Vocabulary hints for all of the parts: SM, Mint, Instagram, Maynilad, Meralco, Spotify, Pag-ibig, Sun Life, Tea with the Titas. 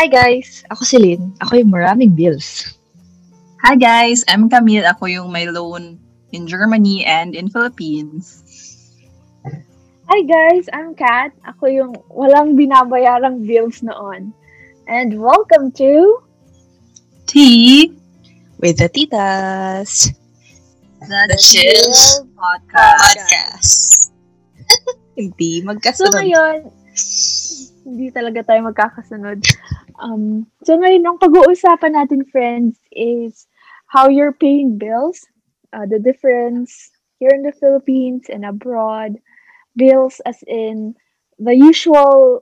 Hi guys! Ako si Lynn. Ako yung maraming bills. Hi guys! I'm Camille. Ako yung may loan in Germany and in Philippines. Hi guys! I'm Kat. Ako yung walang binabayarang bills noon. And welcome to... Tea with the Titas. The Chill Podcast. Hindi magkasunod. So ngayon, hindi talaga tayo magkakasunod. So ngayon, ang pag-uusapan natin, friends, is how you're paying bills, the difference here in the Philippines and abroad, bills as in the usual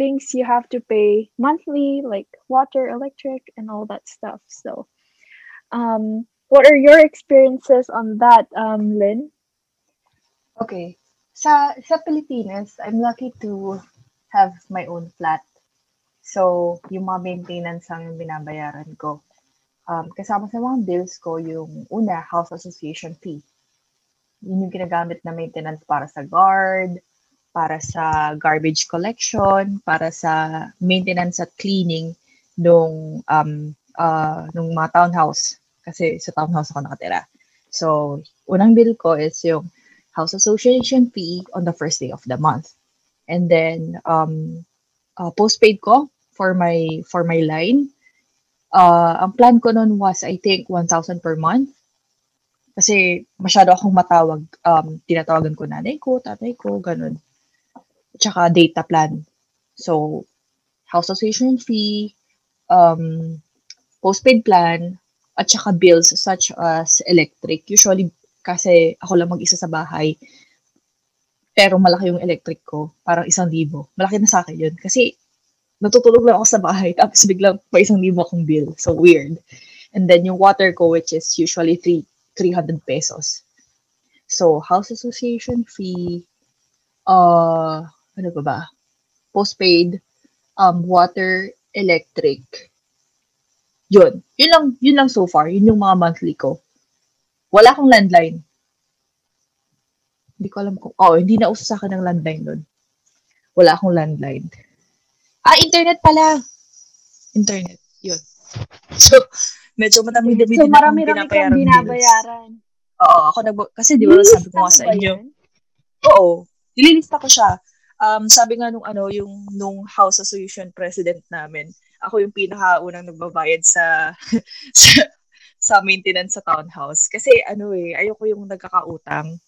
things you have to pay monthly, like water, electric, and all that stuff. So, what are your experiences on that, Lynn? Okay. Sa Pilipinas, I'm lucky to have my own flat. So, yung mga maintenance ang binabayaran ko. Kasama sa mga bills ko, yung una, house association fee. Yun yung ginagamit na maintenance para sa guard, para sa garbage collection, para sa maintenance at cleaning nung mga townhouse. Kasi sa townhouse ako nakatira. So, unang bill ko is yung house association fee on the first day of the month. And then, postpaid ko for my line. Ang plan ko nun was, I think, 1,000 per month. Kasi masyado akong matawag. Tinatawagan ko nanay ko, tatay ko, ganun. Tsaka data plan. So, house association fee, postpaid plan, at tsaka bills such as electric. Usually, kasi ako lang mag-isa sa bahay. Pero malaki yung electric ko. Parang 1,000. Malaki na sa akin yun. Kasi natutulog lang ako sa bahay. Tapos biglang pa 1,000 akong bill. So weird. And then yung water ko, which is usually 300 pesos. So house association fee. Ano ba ba? Postpaid. Water, electric. Yun. Yun lang so far. Yun yung mga monthly ko. Wala akong landline. Hindi ko alam kung... hindi na uso sa akin ng landline doon. Wala akong landline. Internet pala! Internet. Yun. So, medyo matamid-damid na akong binabayaran. So, marami-rami kang binabayaran. Oo, ako kasi di ba sabi ko nga sa inyo. Oo. Nililista ko siya. Sabi nga nung House Association President namin, ako yung pinakaunang nagbabayad sa maintenance sa townhouse. Kasi ayoko yung nagkakautang.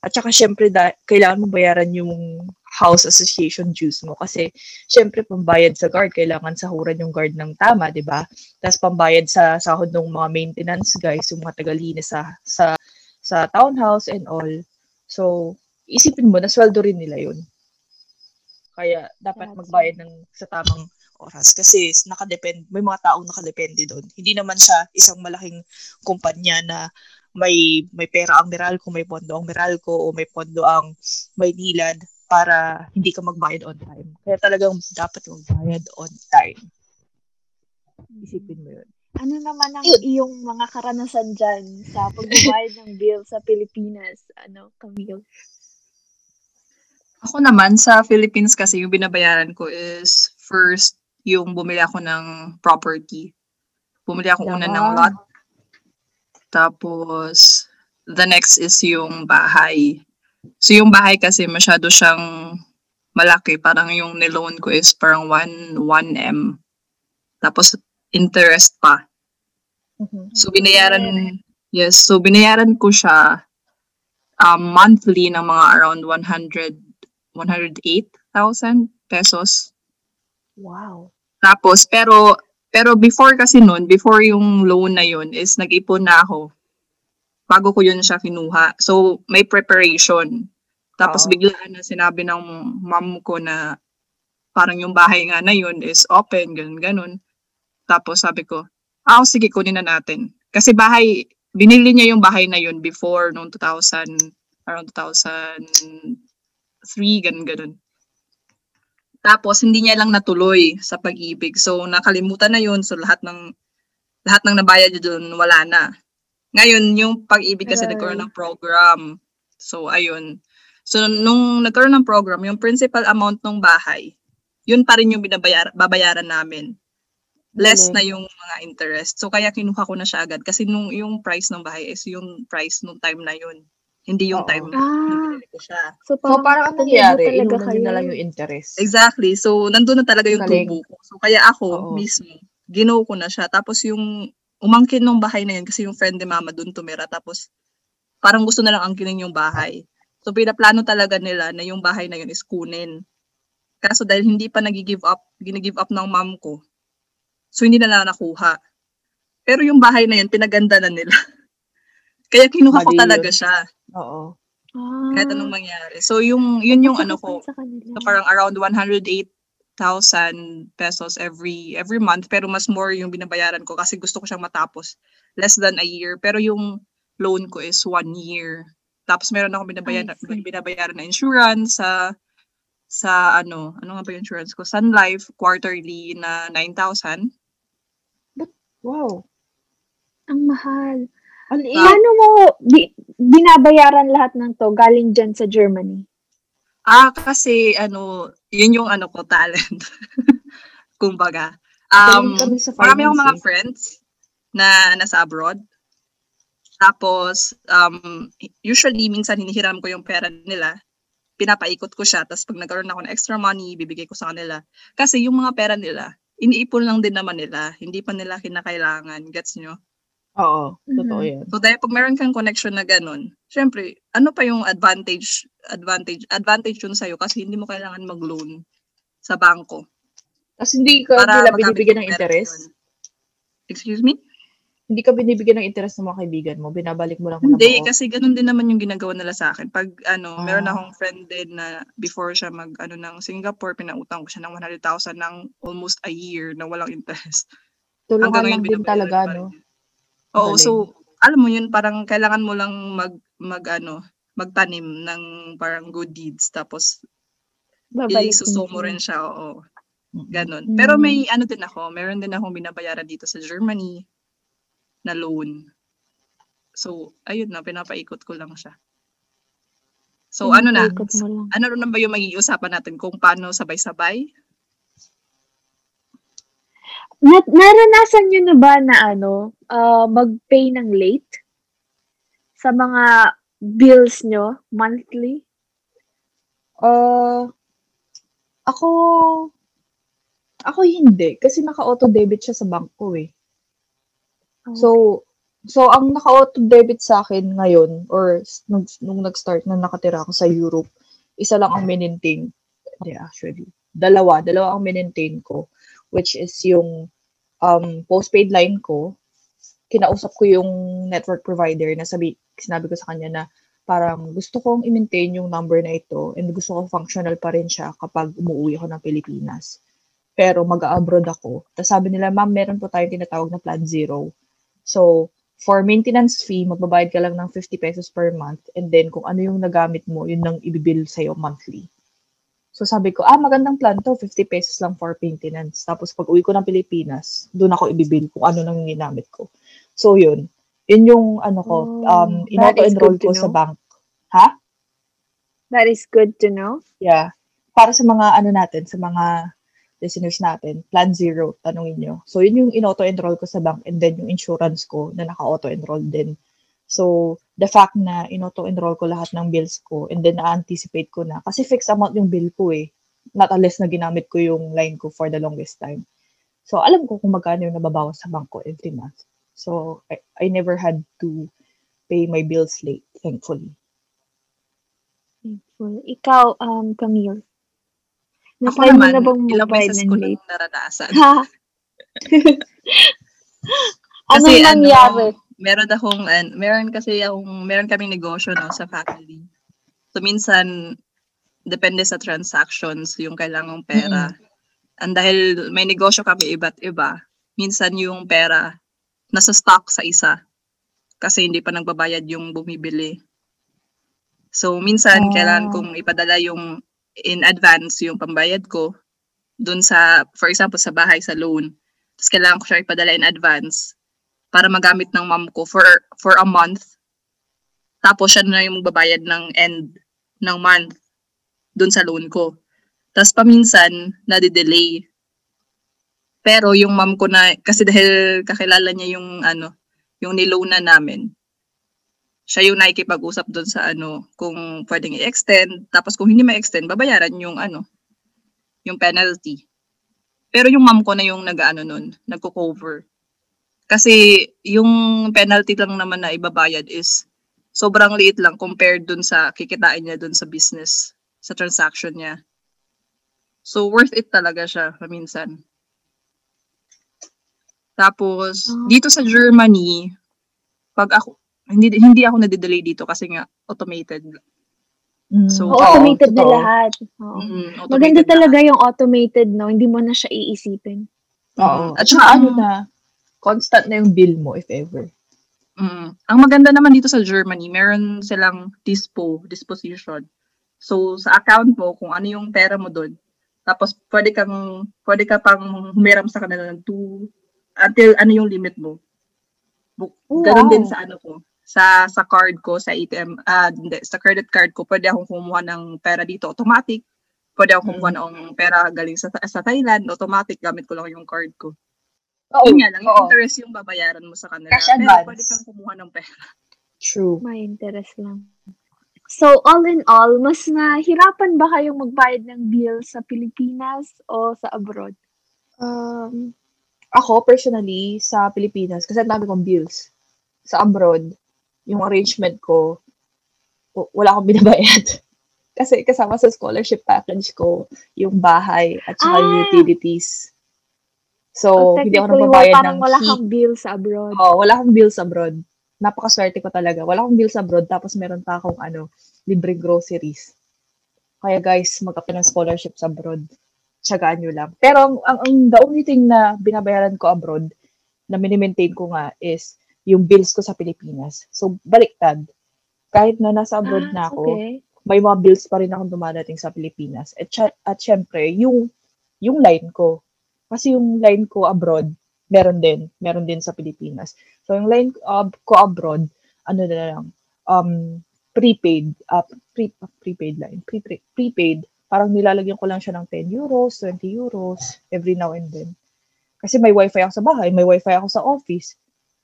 At saka syempre kailangan mong bayaran yung house association dues mo. Kasi syempre pambayad sa guard, kailangan sahuran yung guard ng tama, di ba? Tapos pambayad sa sahod ng mga maintenance guys, yung mga tagalinis sa townhouse and all. So, isipin mo, nasweldo rin nila yun. Kaya dapat magbayad ng sa tamang oras kasi may mga taong nakadepende doon. Hindi naman siya isang malaking kumpanya na may pera ang Meralco, may pondo ang Meralco o may pondo ang Maynilad para hindi ka magbayad on time. Kaya talagang dapat magbayad on time. Isipin mo yun. Ano naman ang iyong mga karanasan dyan sa pagbayad ng bill sa Pilipinas? Ano, Camille? Ako naman, sa Philippines kasi yung binabayaran ko is first, yung bumili ako ng property. Bumili ako una ng lot. Tapos, the next is yung bahay. So, yung bahay kasi masyado siyang malaki. Parang yung niloan ko is parang 1M. Tapos, interest pa. Mm-hmm. So, binayaran ko siya monthly ng mga around 108,000 pesos. Wow. Tapos, pero before kasi noon, before yung loan na yun, is nag-ipon na ako. Bago ko yun siya kinuha. So, may preparation. Tapos, biglaan na sinabi ng mom ko na parang yung bahay nga na yun is open, ganun. Tapos, sabi ko, sige, kunin na natin. Kasi binili niya yung bahay na yun before noong 2000, around 2003, ganun. Tapos, hindi niya lang natuloy sa Pag-ibig. So, nakalimutan na yun. So, lahat ng nabayad doon, wala na. Ngayon, yung Pag-ibig kasi nagkaroon ng program. So, ayun. So, nung nagkaroon ng program, yung principal amount ng bahay, yun pa rin yung babayaran namin. Less na yung mga interest. So, kaya kinuha ko na siya agad. Kasi nung, yung price ng bahay is yung price nung time na yun. Hindi yung time na binili ko siya. So, parang ano nangyari? Inunan na lang yung interest. Exactly. So, nandun na talaga yung tubo ko. So, kaya ako mismo, ginawa ko na siya. Tapos yung umangkin ng bahay na yun kasi yung friend ni mama dun tumira. Tapos, parang gusto na lang angkinin yung bahay. So, pinaplano talaga nila na yung bahay na yun is kunin. Kaso dahil hindi pa gina-give up ng mom ko. So, hindi na nakuha. Pero yung bahay na yun, pinaganda na nila. Kaya kinuha ko talaga siya. Oo. Kahit anong mangyari. So, yun yung ano ko. So, parang around 108,000 pesos every month. Pero mas more yung binabayaran ko kasi gusto ko siyang matapos. Less than a year. Pero yung loan ko is 1 year. Tapos meron akong binabayaran na insurance sa ano nga ba yung insurance ko? Sun Life, quarterly na 9,000. Wow. Ang mahal. Ano mo binabayaran lahat ng to galing dyan sa Germany? Kasi yun yung ko talent. Kumbaga. Marami akong mga friends na nasa abroad. Tapos usually minsan hinihiram ko yung pera nila. Pinapaikot ko siya. Tapos pag nagkaroon ako ng extra money, bibigay ko sa kanila. Kasi yung mga pera nila, iniipon lang din naman nila. Hindi pa nila kinakailangan. Gets nyo? Oo. Totoo yan. So dahil pag meron kang connection na ganun, syempre, ano pa yung advantage yun sa'yo kasi hindi mo kailangan mag-loan sa bangko. Tapos hindi ka nila binibigyan ng interest? Excuse me? Hindi ka binibigyan ng interest ng mga kaibigan mo? Binabalik mo lang kung hindi, kasi ganun din naman yung ginagawa nila sa akin. Pag meron akong friend din na before siya mag ng Singapore, pinautang ko siya ng 100,000 ng almost a year na walang interest. Tulungan lang din talaga, no? Oo, so, alam mo yun, parang kailangan mo lang magtanim ng parang good deeds, tapos isusumo rin siya, oo. Ganun. Pero may meron din akong binabayaran dito sa Germany na loan. So, ayun na, pinapaikot ko lang siya. So, ano na ba yung mag-iusapan natin kung paano sabay-sabay? Naranasan nyo na ba na mag-pay ng late sa mga bills nyo monthly? Ako hindi kasi naka-auto debit siya sa bank ko eh. Okay. So ang naka-auto debit sa akin ngayon or nung nag-start na nakatira ako sa Europe, isa lang ang maintain. Actually, dalawa ang maintain ko. Which is yung postpaid line ko, kinausap ko yung network provider na sinabi ko sa kanya na parang gusto kong i-maintain yung number na ito and gusto ko functional pa rin siya kapag umuwi ako ng Pilipinas. Pero mag-a-abroad ako. Tapos sabi nila, ma'am, meron po tayong tinatawag na plan zero. So, for maintenance fee, magbabayad ka lang ng 50 pesos per month and then kung ano yung nagamit mo, yun ang ibibill sa'yo monthly. So sabi ko, magandang plan to, 50 pesos lang for maintenance. Tapos pag uwi ko ng Pilipinas, doon ako ibibil kung ano nang ginamit ko. So yun, yun yung ko, in-auto-enroll ko sa bank. Ha? That is good to know. Yeah. Para sa mga sa mga listeners natin, plan zero, tanungin nyo. So yun yung in-auto-enroll ko sa bank and then yung insurance ko na naka-auto-enroll din. So, the fact na in-auto-enroll ko lahat ng bills ko and then na-anticipate ko na. Kasi fixed amount yung bill ko eh. Not unless na ginamit ko yung line ko for the longest time. So, alam ko kung magkano yung nababawas sa bank ko every month. So, I never had to pay my bills late, thankfully. Thankful. Ikaw, Camille? Ako naman, ilang beses ko lang naranasan. Kasi anong nangyari? Meron kaming negosyo sa family. So, minsan, depende sa transactions, yung kailangang pera. And dahil may negosyo kami iba't iba, minsan yung pera nasa stock sa isa. Kasi hindi pa nagbabayad yung bumibili. So, minsan, kailangan kong ipadala yung in advance yung pambayad ko dun sa, for example, sa bahay, sa loan. Tapos, kailangan ko siya ipadala in advance para magamit ng mom ko for a month. Tapos siya na yung magbabayad ng end ng month dun sa loan ko. Tapos paminsan, nade-delay. Pero yung mom ko na, kasi dahil kakilala niya yung ano, yung niluna namin, siya yung nakikipag-usap doon sa ano, kung pwedeng i-extend. Tapos kung hindi ma-extend, babayaran yung ano, yung penalty. Pero yung mom ko na yung nag-ano nun, nagko-cover. Kasi yung penalty lang naman na ibabayad is sobrang liit lang compared dun sa kikitain niya dun sa business, sa transaction niya. So worth it talaga siya paminsan. Tapos dito sa Germany, pag ako, hindi ako nade-delay dito kasi nga automated. So automated na lahat. Maganda talaga yung automated, no? Hindi mo na siya iisipin. Oo. At saka ano na, constant na yung bill mo if ever. Ang maganda naman dito sa Germany, meron silang disposition. So sa account mo, kung ano yung pera mo doon, tapos pwede ka pang humiram sa kanila ng 2 until ano yung limit mo. Ganun din sa ano ko. Sa card ko, sa ATM, sa credit card ko, pwede akong kumuha ng pera dito, automatic. Pwede akong kumuha ng pera galing sa Thailand, automatic, gamit ko lang yung card ko. Oh, yun lang, yung interest yung babayaran mo sa kanila. Cash advance. Pero pwede kang kumuha ng pera. True. May interest lang. So, all in all, mas nahirapan ba kayong magbayad ng bill sa Pilipinas o sa abroad? Ako, personally, sa Pilipinas, kasi ang dami kong bills. Sa abroad, yung arrangement ko, wala akong binabayad. Kasi kasama sa scholarship package ko, yung bahay at saka utilities. So, hindi ako nababayad ng wala kang bill sa abroad. Oo, wala akong bill sa abroad. Napakaswerte ko talaga. Wala akong bill sa abroad, tapos meron pa akong libre groceries. Kaya guys, mag-apply ng scholarship sa abroad. Tiyagaan nyo lang. Pero ang the only thing na binabayaran ko abroad, na minimaintain ko nga, is yung bills ko sa Pilipinas. So, baliktad. Kahit na nasa abroad na ako, may mga bills pa rin akong dumadating sa Pilipinas. At syempre, yung line ko. Kasi yung line ko abroad, meron din sa Pilipinas. So, yung line ko abroad, ano na lang, prepaid, parang nilalagyan ko lang siya ng 10 euros, 20 euros, every now and then. Kasi may wifi ako sa bahay, may wifi ako sa office.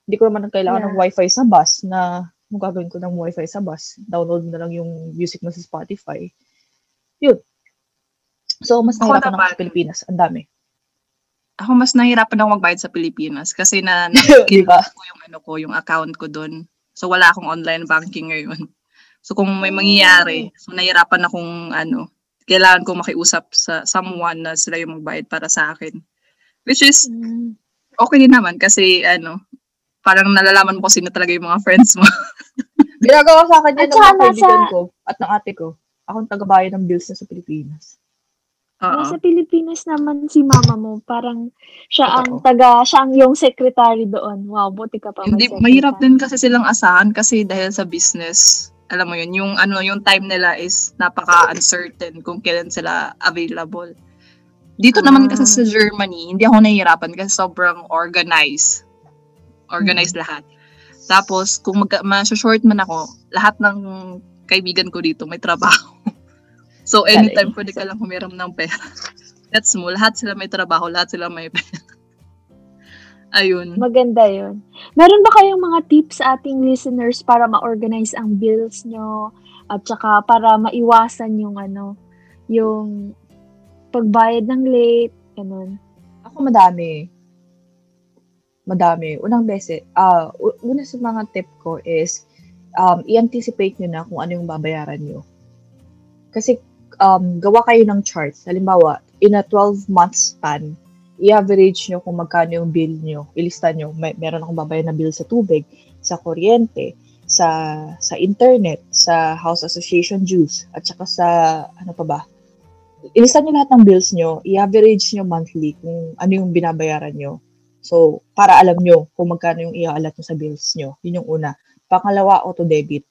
Hindi ko naman kailangan ng wifi sa bus na kung gagawin ko ng wifi sa bus, download na lang yung music mo sa Spotify. Yun. So, mas nahirapan ako sa Pilipinas. Ang dami. Ako mas nahirapan ako magbayad sa Pilipinas kasi nakikita ko yung yung account ko doon. So wala akong online banking ngayon. So kung may mangyayari, so nahirapan akong kailangan ko makiusap sa someone na sila yung magbayad para sa akin. Which is okay din naman kasi parang nalalaman mo sino talaga yung mga friends mo. Ginagawa sa akin yun ng mga kaibigan ko at ng ate ko. Akong tagabayad ng bills na sa Pilipinas. Sa Pilipinas naman si mama mo, parang siya ang yung secretary doon. Wow, buti ka pa. Hindi, mahirap din kasi silang asahan kasi dahil sa business, alam mo yun, yung time nila is napaka-uncertain kung kailan sila available. Dito naman kasi sa Germany, hindi ako nahihirapan kasi sobrang organized. Organized lahat. Tapos, kung ma-short man ako, lahat ng kaibigan ko dito may trabaho. So, anytime pwede ka lang humiram ng pera. That's mo. Lahat sila may trabaho, lahat sila may pera. Ayun. Maganda yun. Meron ba kayong mga tips sa ating listeners para ma-organize ang bills nyo at saka para maiwasan yung pagbayad ng late, ganun? Ako madami. Una sa mga tip ko is i-anticipate nyo na kung ano yung babayaran nyo. Kasi gawa kayo ng charts. Halimbawa, in a 12-month span, i-average nyo kung magkano yung bill nyo. Ilista nyo. Meron akong babayan na bill sa tubig, sa kuryente, sa internet, sa house association dues, at saka sa ano pa ba. Ilista nyo lahat ng bills nyo. I-average nyo monthly kung ano yung binabayaran nyo. So, para alam nyo kung magkano yung iaalat nyo sa bills nyo. Yun yung una. Pangalawa, auto-debit.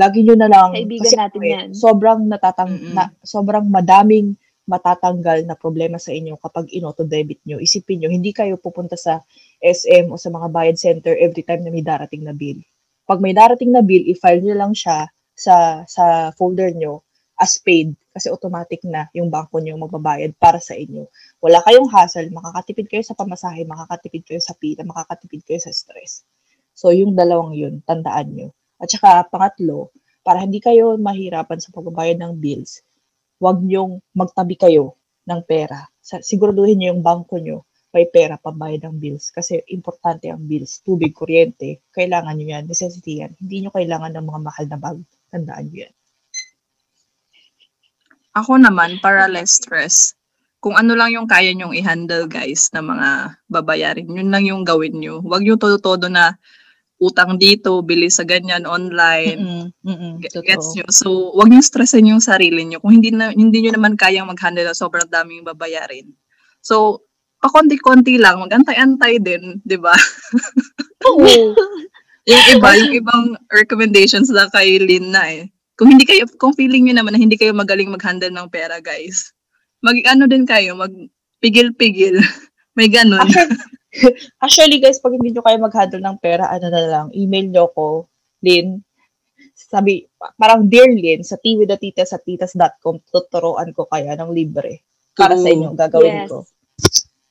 Lagi nyo na lang, kaibigan kasi natin yan. Sobrang madaming matatanggal na problema sa inyo kapag in-auto-debit nyo. Isipin nyo, hindi kayo pupunta sa SM o sa mga bayad center every time na may darating na bill. Pag may darating na bill, i-file nyo lang siya sa folder nyo as paid kasi automatic na yung bangko nyo magbabayad para sa inyo. Wala kayong hassle, makakatipid kayo sa pamasahe, makakatipid kayo sa pila, makakatipid kayo sa stress. So, yung dalawang yun, tandaan nyo. At saka, pangatlo, para hindi kayo mahirapan sa pagbabayad ng bills, huwag nyong magtabi kayo ng pera. Siguraduhin nyo yung bangko nyo may pera pabayad ng bills kasi importante ang bills, tubig, kuryente, kailangan nyo yan, necessity yan. Hindi nyo kailangan ng mga mahal na bag. Tandaan nyo yan. Ako naman, para less stress, kung ano lang yung kaya nyong i-handle, guys, na mga babayarin, yun lang yung gawin nyo. Huwag nyo todo-todo na utang dito, bili sa ganyan, online. Gets nyo? So, huwag nyo stressin yung sarili nyo. Kung hindi nyo naman kayang mag-handle na sobrang daming babayarin. So, pakonti-konti lang, mag-antay-antay din, di ba? Oo. yung ibang recommendations na kay Lynn na eh. Kung feeling niyo naman na hindi kayo magaling mag-handle ng pera, guys. Mag-ano din kayo, magpigil-pigil. May ganun. Actually, guys, pag hindi niyo kayo mag-handle ng pera, ano na lang, email niyo ko, Lynn. Sabi, parang Dear Lynn, sa Tea with the Titas, sa titas.com, tuturuan ko kaya ng libre. Para sa inyo, gagawin ko.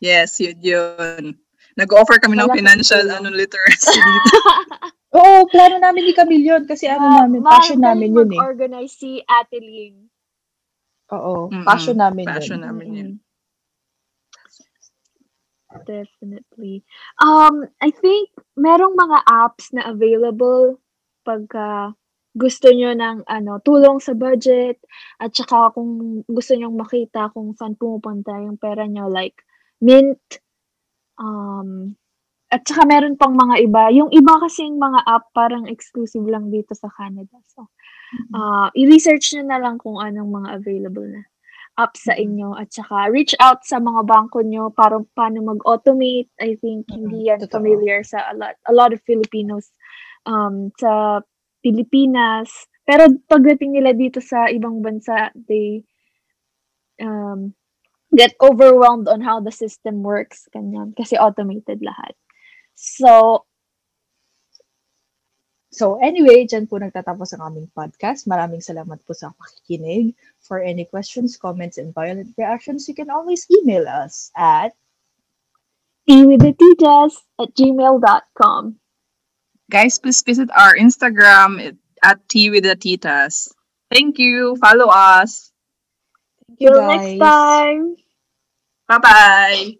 Yes, yun. Nag-offer kami ng financial literacy dito. Oo, plano namin ni Camillion kasi namin, passion namin yun eh. Mag-organize si Ate Ling. Oo, passion namin yun. Definitely. I think merong mga apps na available pagka gusto nyo ng tulong sa budget at saka kung gusto nyong makita kung saan pumupunta yung pera nyo, like Mint, at saka meron pang mga iba. Yung iba kasing mga app parang exclusive lang dito sa Canada. So, i-research nyo na lang kung anong mga available na app sa inyo. At saka reach out sa mga bangko nyo para paano mag-automate. I think hindi yan familiar sa a lot of Filipinos sa Pilipinas. Pero pagdating nila dito sa ibang bansa, they get overwhelmed on how the system works. Ganyan. Kasi automated lahat. So anyway, dyan po nagtatapos ang aming podcast. Maraming salamat po sa pakikinig. For any questions, comments, and violent reactions, you can always email us at teawiththetitas@gmail.com. Guys, please visit our Instagram at teawiththetitas. Thank you. Follow us. Till next time. Bye-bye.